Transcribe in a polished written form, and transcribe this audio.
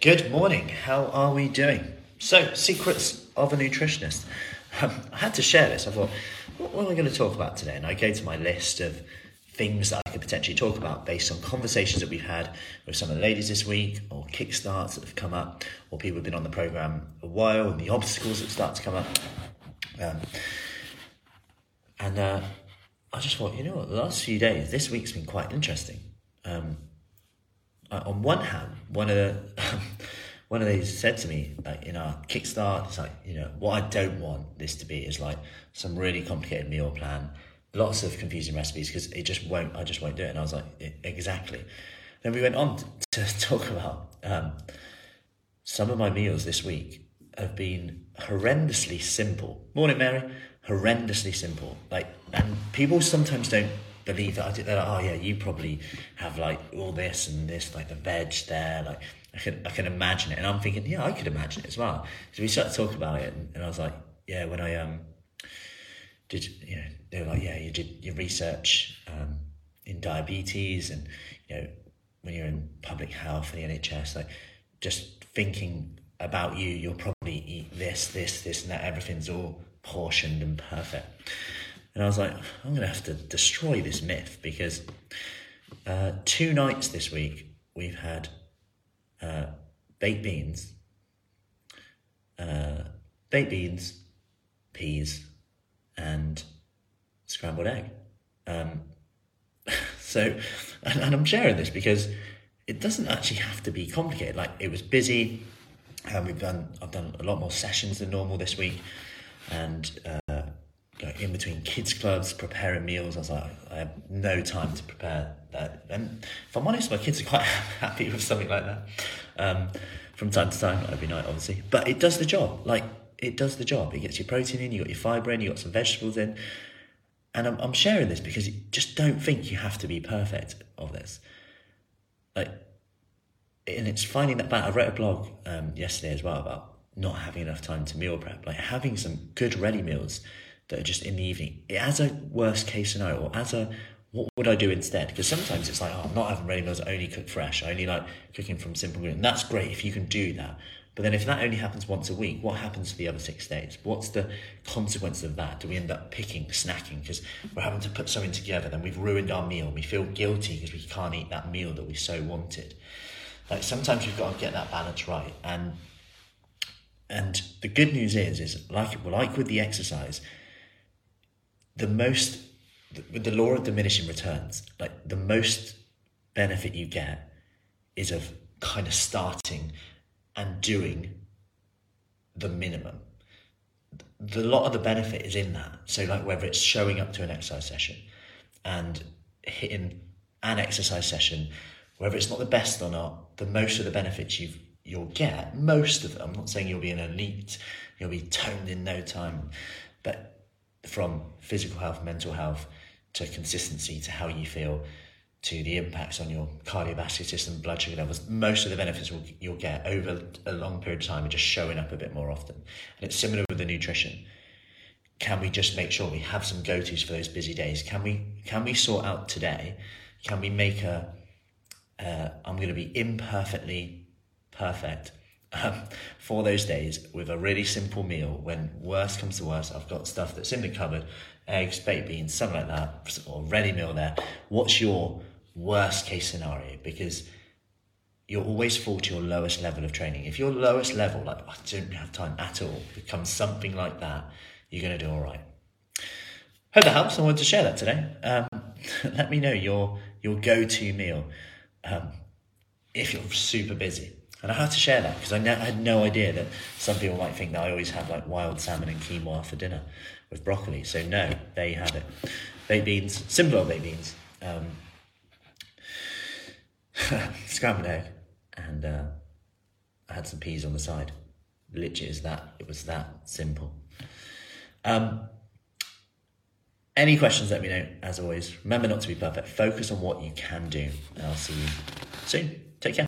Good morning, how are we doing? So, secrets of a nutritionist. I had to share this. I thought, what am I going to talk about today? And I go to my list of things that I could potentially talk about based on conversations that we've had with some of the ladies this week, or kickstarts that have come up, or people who've been on the program a while, and the obstacles that start to come up. I just thought, you know what, the last few days, this week's been quite interesting. On one hand, one of these said to me, like in our kickstart, it's like, you know, what I don't want this to be is like some really complicated meal plan, lots of confusing recipes, because I just won't do it. And I was like, exactly. Then we went on to talk about some of my meals this week have been horrendously simple. Morning, Mary. Horrendously simple. Like, and people sometimes don't believe that I did that. Like, oh yeah, you probably have like all this and this, like the veg there. Like I can imagine it, and I'm thinking, yeah, I could imagine it as well. So we started talking about it, and I was like, yeah, when I did, you know, they were like, yeah, you did your research in diabetes, and you know, when you're in public health and the NHS, like just thinking about you'll probably eat this, and that. Everything's all portioned and perfect. And I was like, I'm going to have to destroy this myth, because two nights this week we've had baked beans, peas, and scrambled egg. So I'm sharing this because it doesn't actually have to be complicated. Like, it was busy, and I've done a lot more sessions than normal this week, and in between kids clubs, preparing meals, I was like, I have no time to prepare that. And if I'm honest, my kids are quite happy with something like that from time to time, not every night obviously, but it does the job. Like, it does the job. It gets your protein in, you got your fibre in, you got some vegetables in. And I'm sharing this because you just don't think you have to be perfect of this. Like, and it's finding that back. I wrote a blog yesterday as well about not having enough time to meal prep, like having some good ready meals that are just in the evening, as a worst case scenario, or as a, what would I do instead? Because sometimes it's like, oh, I'm not having ready meals, I only cook fresh, I only like cooking from simple ingredients. And that's great if you can do that. But then if that only happens once a week, what happens to the other 6 days? What's the consequence of that? Do we end up snacking, because we're having to put something together, then we've ruined our meal, we feel guilty because we can't eat that meal that we so wanted. Like, sometimes we've got to get that balance right. And the good news is like with the exercise, the law of diminishing returns, like the most benefit you get is of kind of starting and doing the minimum. The lot of the benefit is in that. So like, whether it's showing up to an exercise session and hitting an exercise session, whether it's not the best or not, the most of the benefits you'll get, most of them, I'm not saying you'll be an elite, you'll be toned in no time, but from physical health, mental health, to consistency, to how you feel, to the impacts on your cardiovascular system, blood sugar levels, most of the benefits you'll get over a long period of time are just showing up a bit more often. And it's similar with the nutrition. Can we just make sure we have some go-tos for those busy days? Can we sort out today? Can we make I'm going to be imperfectly perfect for those days with a really simple meal? When worst comes to worst, I've got stuff that's in the cupboard, eggs, baked beans, something like that, or ready meal there. What's your worst case scenario? Because you'll always fall to your lowest level of training. If your lowest level, like I don't have time at all, becomes something like that, you're going to do all right. Hope that helps. I wanted to share that today. Let me know your go-to meal if you're super busy. And I had to share that because I had no idea that some people might think that I always have like wild salmon and quinoa for dinner with broccoli. So no, there you have it. Baked beans, simple old baked beans, scrambled egg, and I had some peas on the side. Literally, it was that simple. Any questions, let me know, as always. Remember not to be perfect. Focus on what you can do. And I'll see you soon. Take care.